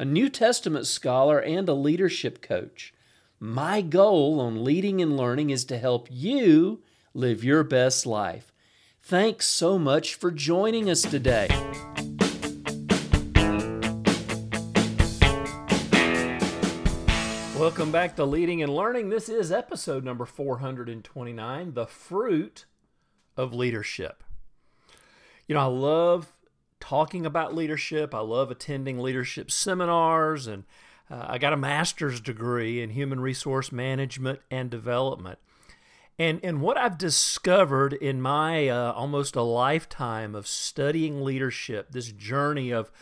a New Testament scholar, and a leadership coach. My goal on Leading and Learning is to help you live your best life. Thanks so much for joining us today. Welcome back to Leading and Learning. This is episode number 429, The Fruit of Leadership. You know, I love talking about leadership. I love attending leadership seminars, and I got a master's degree in human resource management and development. And what I've discovered in my almost a lifetime of studying leadership, this journey of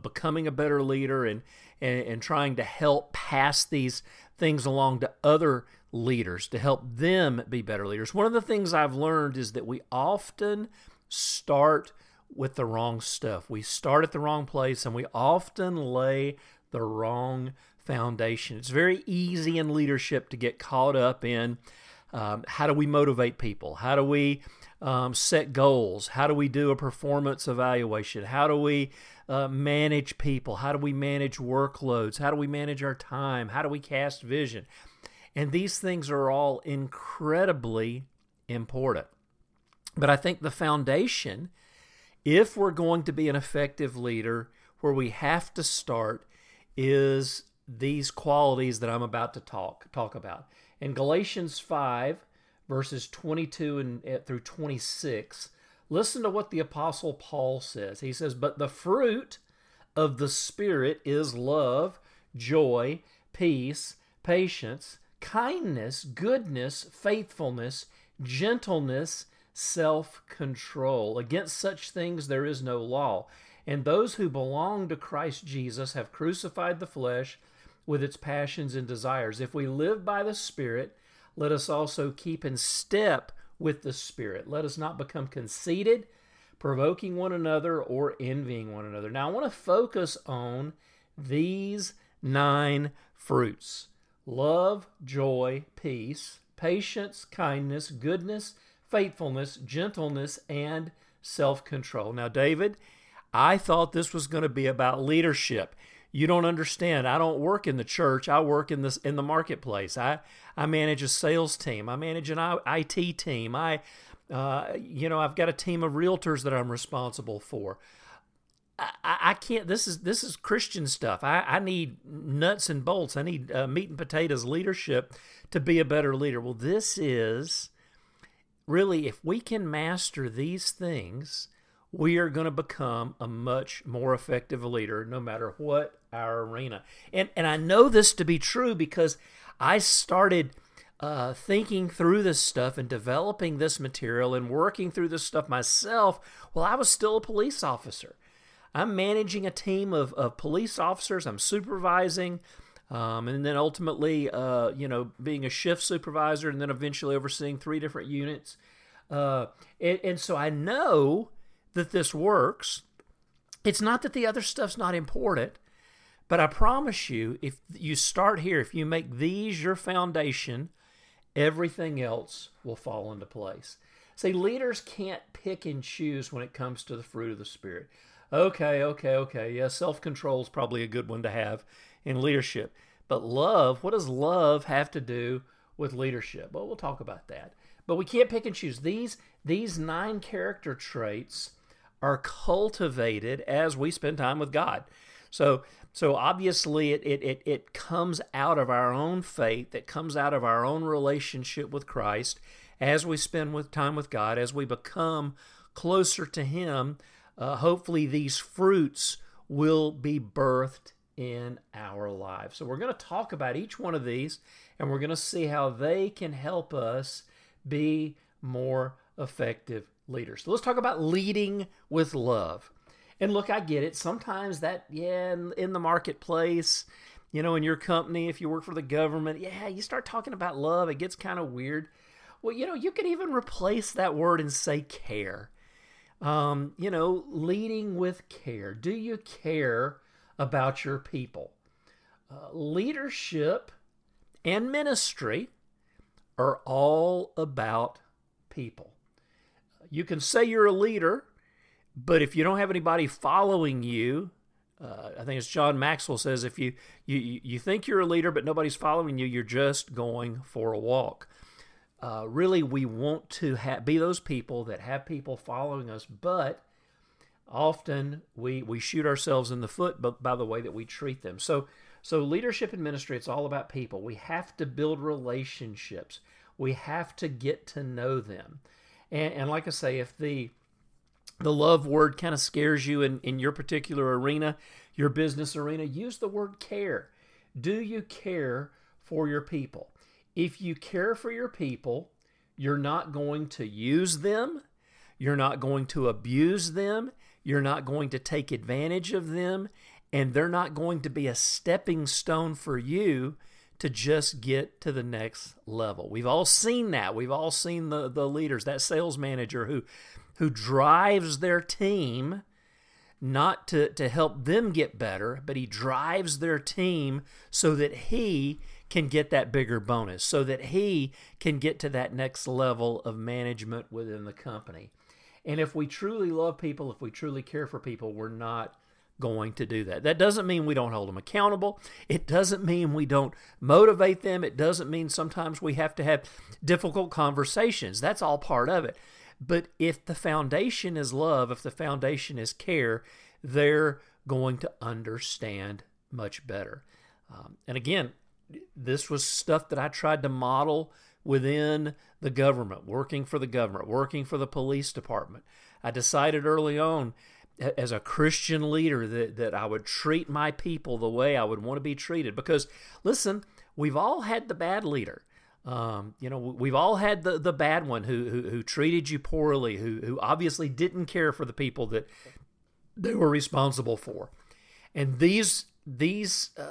becoming a better leader and trying to help pass these things along to other leaders to help them be better leaders. One of the things I've learned is that we often start with the wrong stuff. We start at the wrong place, and we often lay the wrong foundation. It's very easy in leadership to get caught up in how do we motivate people? How do we set goals? How do we do a performance evaluation? How do we manage people? How do we manage workloads? How do we manage our time? How do we cast vision? And these things are all incredibly important. But I think the foundation, if we're going to be an effective leader, where we have to start is these qualities that I'm about to talk about. In Galatians 5, verses 22 through 26, listen to what the Apostle Paul says. He says, "But the fruit of the Spirit is love, joy, peace, patience, kindness, goodness, faithfulness, gentleness, self-control. Against such things there is no law. And those who belong to Christ Jesus have crucified the flesh with its passions and desires. If we live by the Spirit, let us also keep in step with the Spirit. Let us not become conceited, provoking one another or envying one another." Now I want to focus on these 9 fruits: love, joy, peace, patience, kindness, goodness, faithfulness, gentleness, and self-control. Now, David, I thought this was going to be about leadership. You don't understand. I don't work in the church. I work in the marketplace. I manage a sales team. I manage an IT team. I've got a team of realtors that I'm responsible for. I can't. This is Christian stuff. I need nuts and bolts. I need meat and potatoes leadership to be a better leader. Well, this is. Really, if we can master these things, we are going to become a much more effective leader no matter what our arena. And I know this to be true because I started thinking through this stuff and developing this material and working through this stuff myself while I was still a police officer. I'm managing a team of police officers. I'm supervising and then ultimately, being a shift supervisor and then eventually overseeing 3 different units. And so I know that this works. It's not that the other stuff's not important, but I promise you, if you start here, if you make these your foundation, everything else will fall into place. See, leaders can't pick and choose when it comes to the fruit of the Spirit. Okay. Yeah, self-control is probably a good one to have in leadership. But love, what does love have to do with leadership? Well, we'll talk about that. But we can't pick and choose. These 9 character traits are cultivated as we spend time with God. So obviously it comes out of our own faith, it comes out of our own relationship with Christ as we spend time with God, as we become closer to Him. Hopefully these fruits will be birthed in our lives. So we're going to talk about each one of these, and we're going to see how they can help us be more effective leaders. So let's talk about leading with love. And look, I get it. Sometimes that, in the marketplace, you know, in your company, if you work for the government, yeah, you start talking about love, it gets kind of weird. Well, you know, you could even replace that word and say care. You know, leading with care. Do you care about your people? Leadership and ministry are all about people. You can say you're a leader, but if you don't have anybody following you, I think it's John Maxwell says, if you think you're a leader but nobody's following you, you're just going for a walk. Really, we want to be those people that have people following us, but often we shoot ourselves in the foot by the way that we treat them. So leadership and ministry, it's all about people. We have to build relationships. We have to get to know them. And like I say, if the love word kind of scares you in your particular arena, your business arena, use the word care. Do you care for your people? If you care for your people, you're not going to use them. You're not going to abuse them. You're not going to take advantage of them. And they're not going to be a stepping stone for you to just get to the next level. We've all seen that. We've all seen the leaders, that sales manager who drives their team not to help them get better, but he drives their team so that he can get that bigger bonus, so that he can get to that next level of management within the company. And if we truly love people, if we truly care for people, we're not going to do that. That doesn't mean we don't hold them accountable. It doesn't mean we don't motivate them. It doesn't mean sometimes we have to have difficult conversations. That's all part of it. But if the foundation is love, if the foundation is care, they're going to understand much better. And again, this was stuff that I tried to model within the government, working for the government, working for the police department. I decided early on as a Christian leader that I would treat my people the way I would want to be treated. Because, listen, we've all had the bad leader. You know, we've all had the bad one who treated you poorly, who obviously didn't care for the people that they were responsible for. And these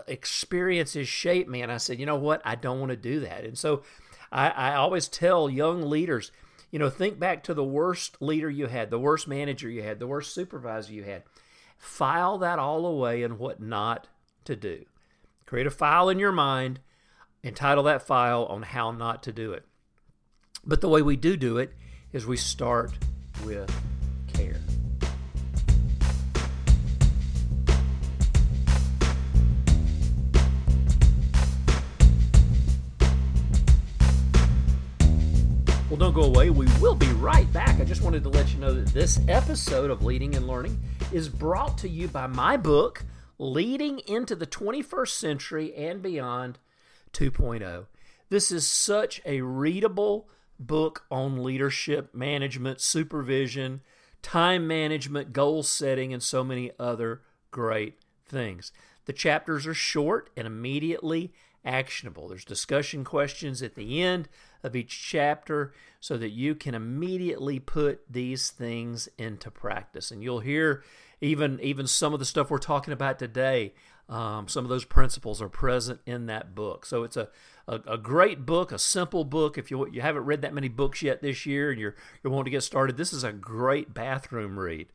experiences shaped me, and I said, you know what, I don't want to do that. And so I always tell young leaders, you know, think back to the worst leader you had, the worst manager you had, the worst supervisor you had. File that all away and what not to do. Create a file in your mind, entitle that file on how not to do it. But the way we do it is we start with care. Well, don't go away. We will be right back. I just wanted to let you know that this episode of Leading and Learning is brought to you by my book, Leading into the 21st Century and Beyond 2.0. This is such a readable book on leadership, management, supervision, time management, goal setting, and so many other great things. The chapters are short and immediately actionable. There's discussion questions at the end of each chapter so that you can immediately put these things into practice. And you'll hear even some of the stuff we're talking about today, some of those principles are present in that book. So it's a great book, a simple book. If you haven't read that many books yet this year and you're wanting to get started, this is a great bathroom read.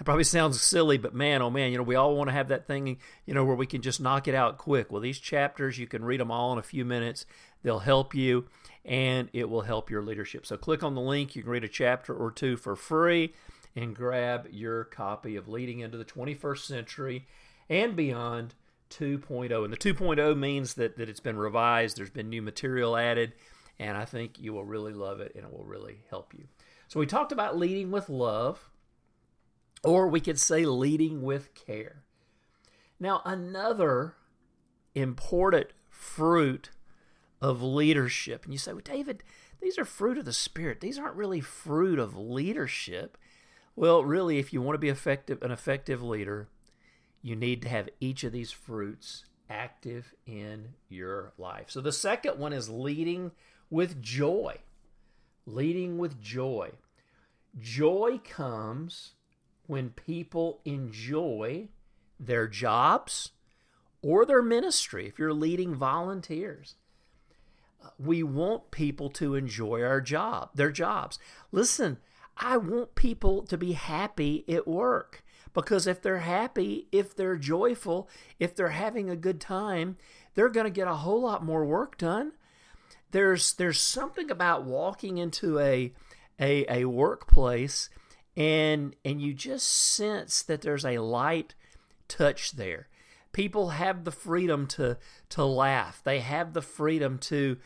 It probably sounds silly, but man, oh man, you know, we all want to have that thing, you know, where we can just knock it out quick. Well, these chapters, you can read them all in a few minutes. They'll help you, and it will help your leadership. So click on the link. You can read a chapter or two for free and grab your copy of Leading into the 21st Century and Beyond 2.0. And the 2.0 means that it's been revised. There's been new material added, and I think you will really love it, and it will really help you. So we talked about leading with love. Or we could say leading with care. Now, another important fruit of leadership, and you say, well, David, these are fruit of the Spirit. These aren't really fruit of leadership. Well, really, if you want to be an effective leader, you need to have each of these fruits active in your life. So the second one is leading with joy. Leading with joy. Joy comes when people enjoy their jobs or their ministry if you're leading volunteers. We want people to enjoy their jobs. Listen, I want people to be happy at work, because if they're happy, if they're joyful, if they're having a good time, they're going to get a whole lot more work done. There's something about walking into a workplace and you just sense that there's a light touch there. People have the freedom to laugh. They have the freedom to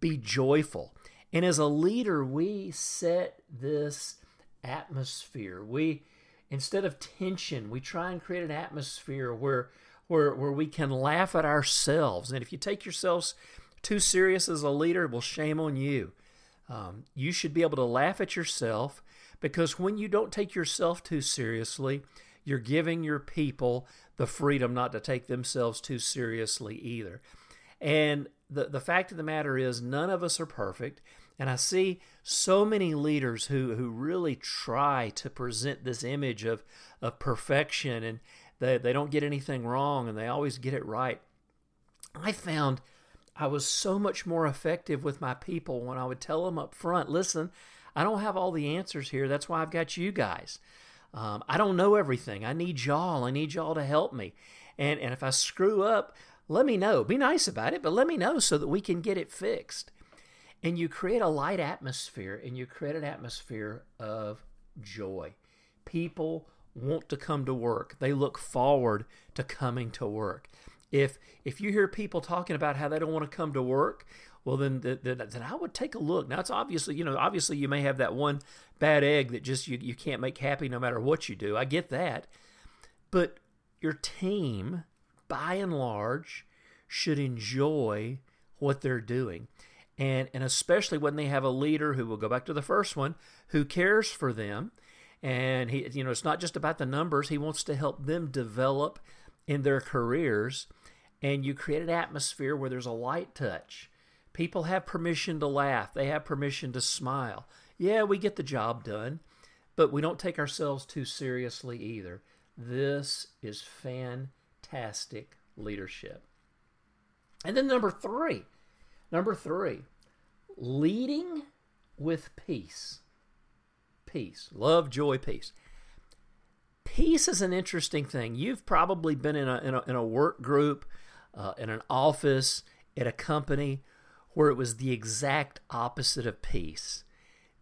be joyful. And as a leader, we set this atmosphere. We, instead of tension, we try and create an atmosphere where we can laugh at ourselves. And if you take yourselves too serious as a leader, well, shame on you. You should be able to laugh at yourself, because when you don't take yourself too seriously, you're giving your people the freedom not to take themselves too seriously either. And the fact of the matter is, none of us are perfect. And I see so many leaders who really try to present this image of perfection, and they don't get anything wrong, and they always get it right. I found I was so much more effective with my people when I would tell them up front, listen, I don't have all the answers here. That's why I've got you guys. I don't know everything. I need y'all. I need y'all to help me. And if I screw up, let me know. Be nice about it, but let me know so that we can get it fixed. And you create a light atmosphere, and you create an atmosphere of joy. People want to come to work. They look forward to coming to work. If you hear people talking about how they don't want to come to work, well, then I would take a look. Now, it's obviously you may have that one bad egg that just you can't make happy no matter what you do. I get that. But your team, by and large, should enjoy what they're doing. And especially when they have a leader who, will go back to the first one, who cares for them. And he, it's not just about the numbers. He wants to help them develop in their careers. And you create an atmosphere where there's a light touch. People have permission to laugh. They have permission to smile. Yeah, we get the job done, but we don't take ourselves too seriously either. This is fantastic leadership. And then number three, leading with peace. Peace. Love, joy, peace. Peace is an interesting thing. You've probably been in a work group, in an office, at a company, where it was the exact opposite of peace.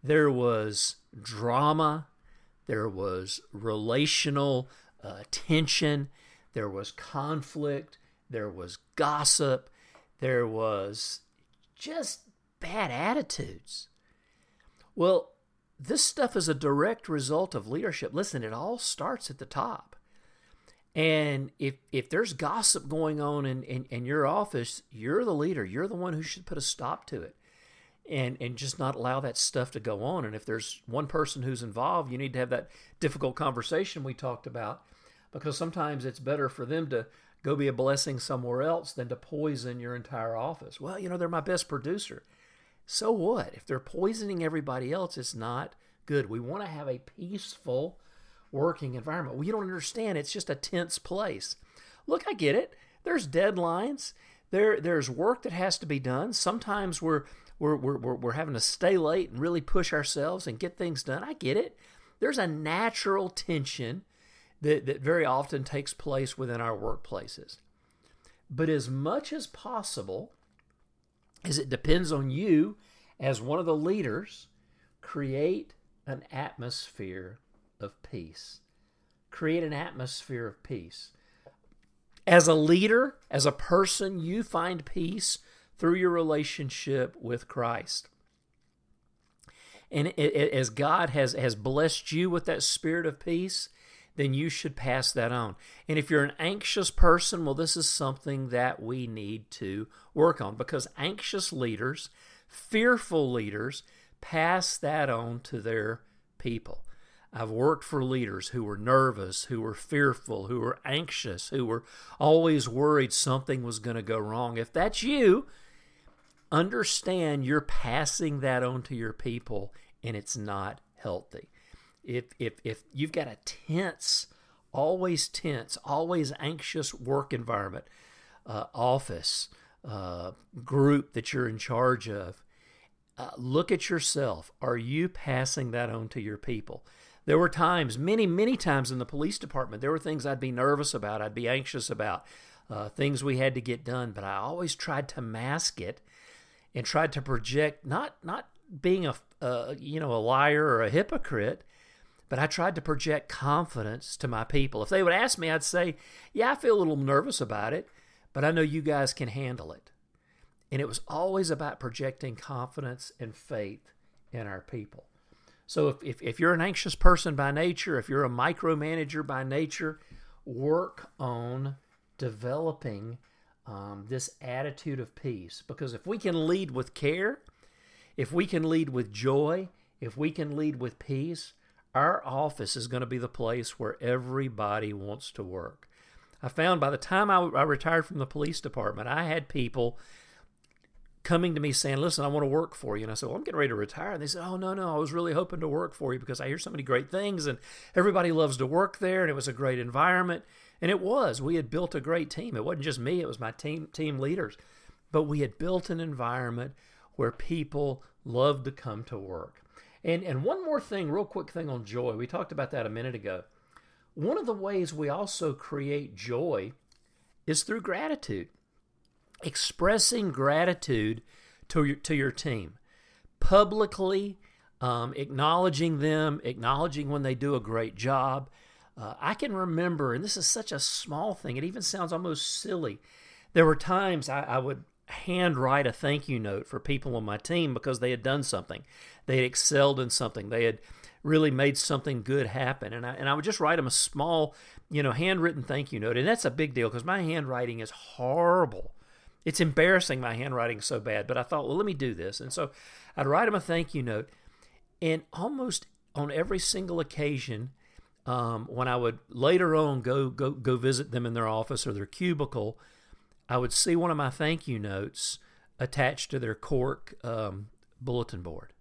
There was drama, there was relational tension, there was conflict, there was gossip, there was just bad attitudes. Well, this stuff is a direct result of leadership. Listen, it all starts at the top. And if there's gossip going on in your office, you're the leader. You're the one who should put a stop to it and just not allow that stuff to go on. And if there's one person who's involved, you need to have that difficult conversation we talked about, because sometimes it's better for them to go be a blessing somewhere else than to poison your entire office. Well, they're my best producer. So what? If they're poisoning everybody else, it's not good. We want to have a peaceful working environment. Well, you don't understand. It's just a tense place. Look, I get it. There's deadlines. There's work that has to be done. Sometimes we're having to stay late and really push ourselves and get things done. I get it. There's a natural tension that very often takes place within our workplaces. But as much as possible, as it depends on you as one of the leaders, create an atmosphere of peace. Create an atmosphere of peace. As a leader, as a person, you find peace through your relationship with Christ. And as God has blessed you with that spirit of peace, then you should pass that on. And if you're an anxious person, well, this is something that we need to work on, because anxious leaders, fearful leaders, pass that on to their people. I've worked for leaders who were nervous, who were fearful, who were anxious, who were always worried something was going to go wrong. If that's you, understand you're passing that on to your people, and it's not healthy. If you've got a tense always tense, always anxious work environment, office, group that you're in charge of, look at yourself. Are you passing that on to your people? There were times, many, many times in the police department, there were things I'd be nervous about, I'd be anxious about, things we had to get done, but I always tried to mask it and tried to project, not being a liar or a hypocrite, but I tried to project confidence to my people. If they would ask me, I'd say, yeah, I feel a little nervous about it, but I know you guys can handle it. And it was always about projecting confidence and faith in our people. So if you're an anxious person by nature, if you're a micromanager by nature, work on developing this attitude of peace. Because if we can lead with care, if we can lead with joy, if we can lead with peace, our office is going to be the place where everybody wants to work. I found by the time I retired from the police department, I had people coming to me saying, listen, I want to work for you. And I said, well, I'm getting ready to retire. And they said, oh, no, I was really hoping to work for you because I hear so many great things and everybody loves to work there and it was a great environment. And it was. We had built a great team. It wasn't just me. It was my team leaders. But we had built an environment where people loved to come to work. And one more thing, real quick thing on joy. We talked about that a minute ago. One of the ways we also create joy is through gratitude. Expressing gratitude to your team. Publicly acknowledging them, acknowledging when they do a great job. I can remember, and this is such a small thing, it even sounds almost silly. There were times I would handwrite a thank you note for people on my team because they had done something. They had excelled in something. They had really made something good happen. And I would just write them a small, handwritten thank you note. And that's a big deal because my handwriting is horrible. It's embarrassing, my handwriting so bad. But I thought, well, let me do this. And so I'd write them a thank you note. And almost on every single occasion, when I would later on go visit them in their office or their cubicle, I would see one of my thank you notes attached to their cork bulletin board.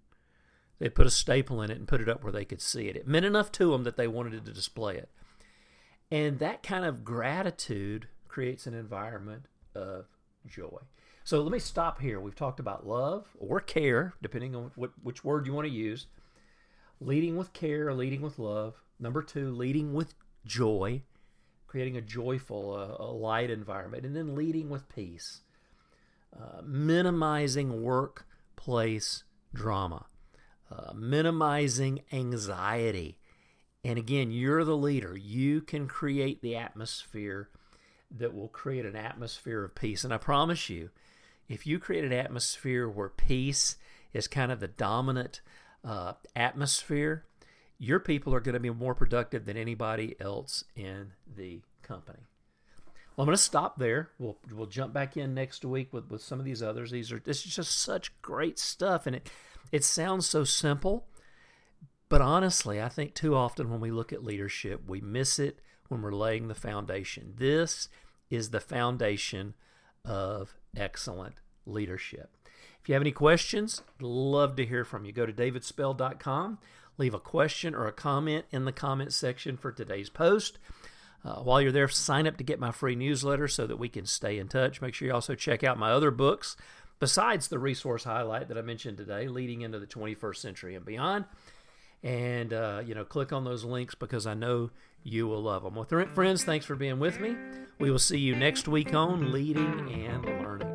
They put a staple in it and put it up where they could see it. It meant enough to them that they wanted to display it. And that kind of gratitude creates an environment of joy. So let me stop here. We've talked about love or care, depending on which word you want to use. Leading with care, leading with love. Number two, leading with joy, creating a joyful, a light environment. And then leading with peace, minimizing workplace drama, minimizing anxiety. And again, you're the leader. You can create the atmosphere that will create an atmosphere of peace. And I promise you, if you create an atmosphere where peace is kind of the dominant atmosphere, your people are going to be more productive than anybody else in the company. Well, I'm going to stop there. We'll jump back in next week with some of these others. This is just such great stuff, and it sounds so simple, but honestly, I think too often when we look at leadership, we miss it when we're laying the foundation. This is the foundation of excellent leadership. If you have any questions, I'd love to hear from you. Go to davidspell.com. Leave a question or a comment in the comment section for today's post. While you're there, sign up to get my free newsletter so that we can stay in touch. Make sure you also check out my other books besides the resource highlight that I mentioned today, Leading into the 21st Century and Beyond. And, click on those links because I know you will love them. Well, friends, thanks for being with me. We will see you next week on Leading and Learning.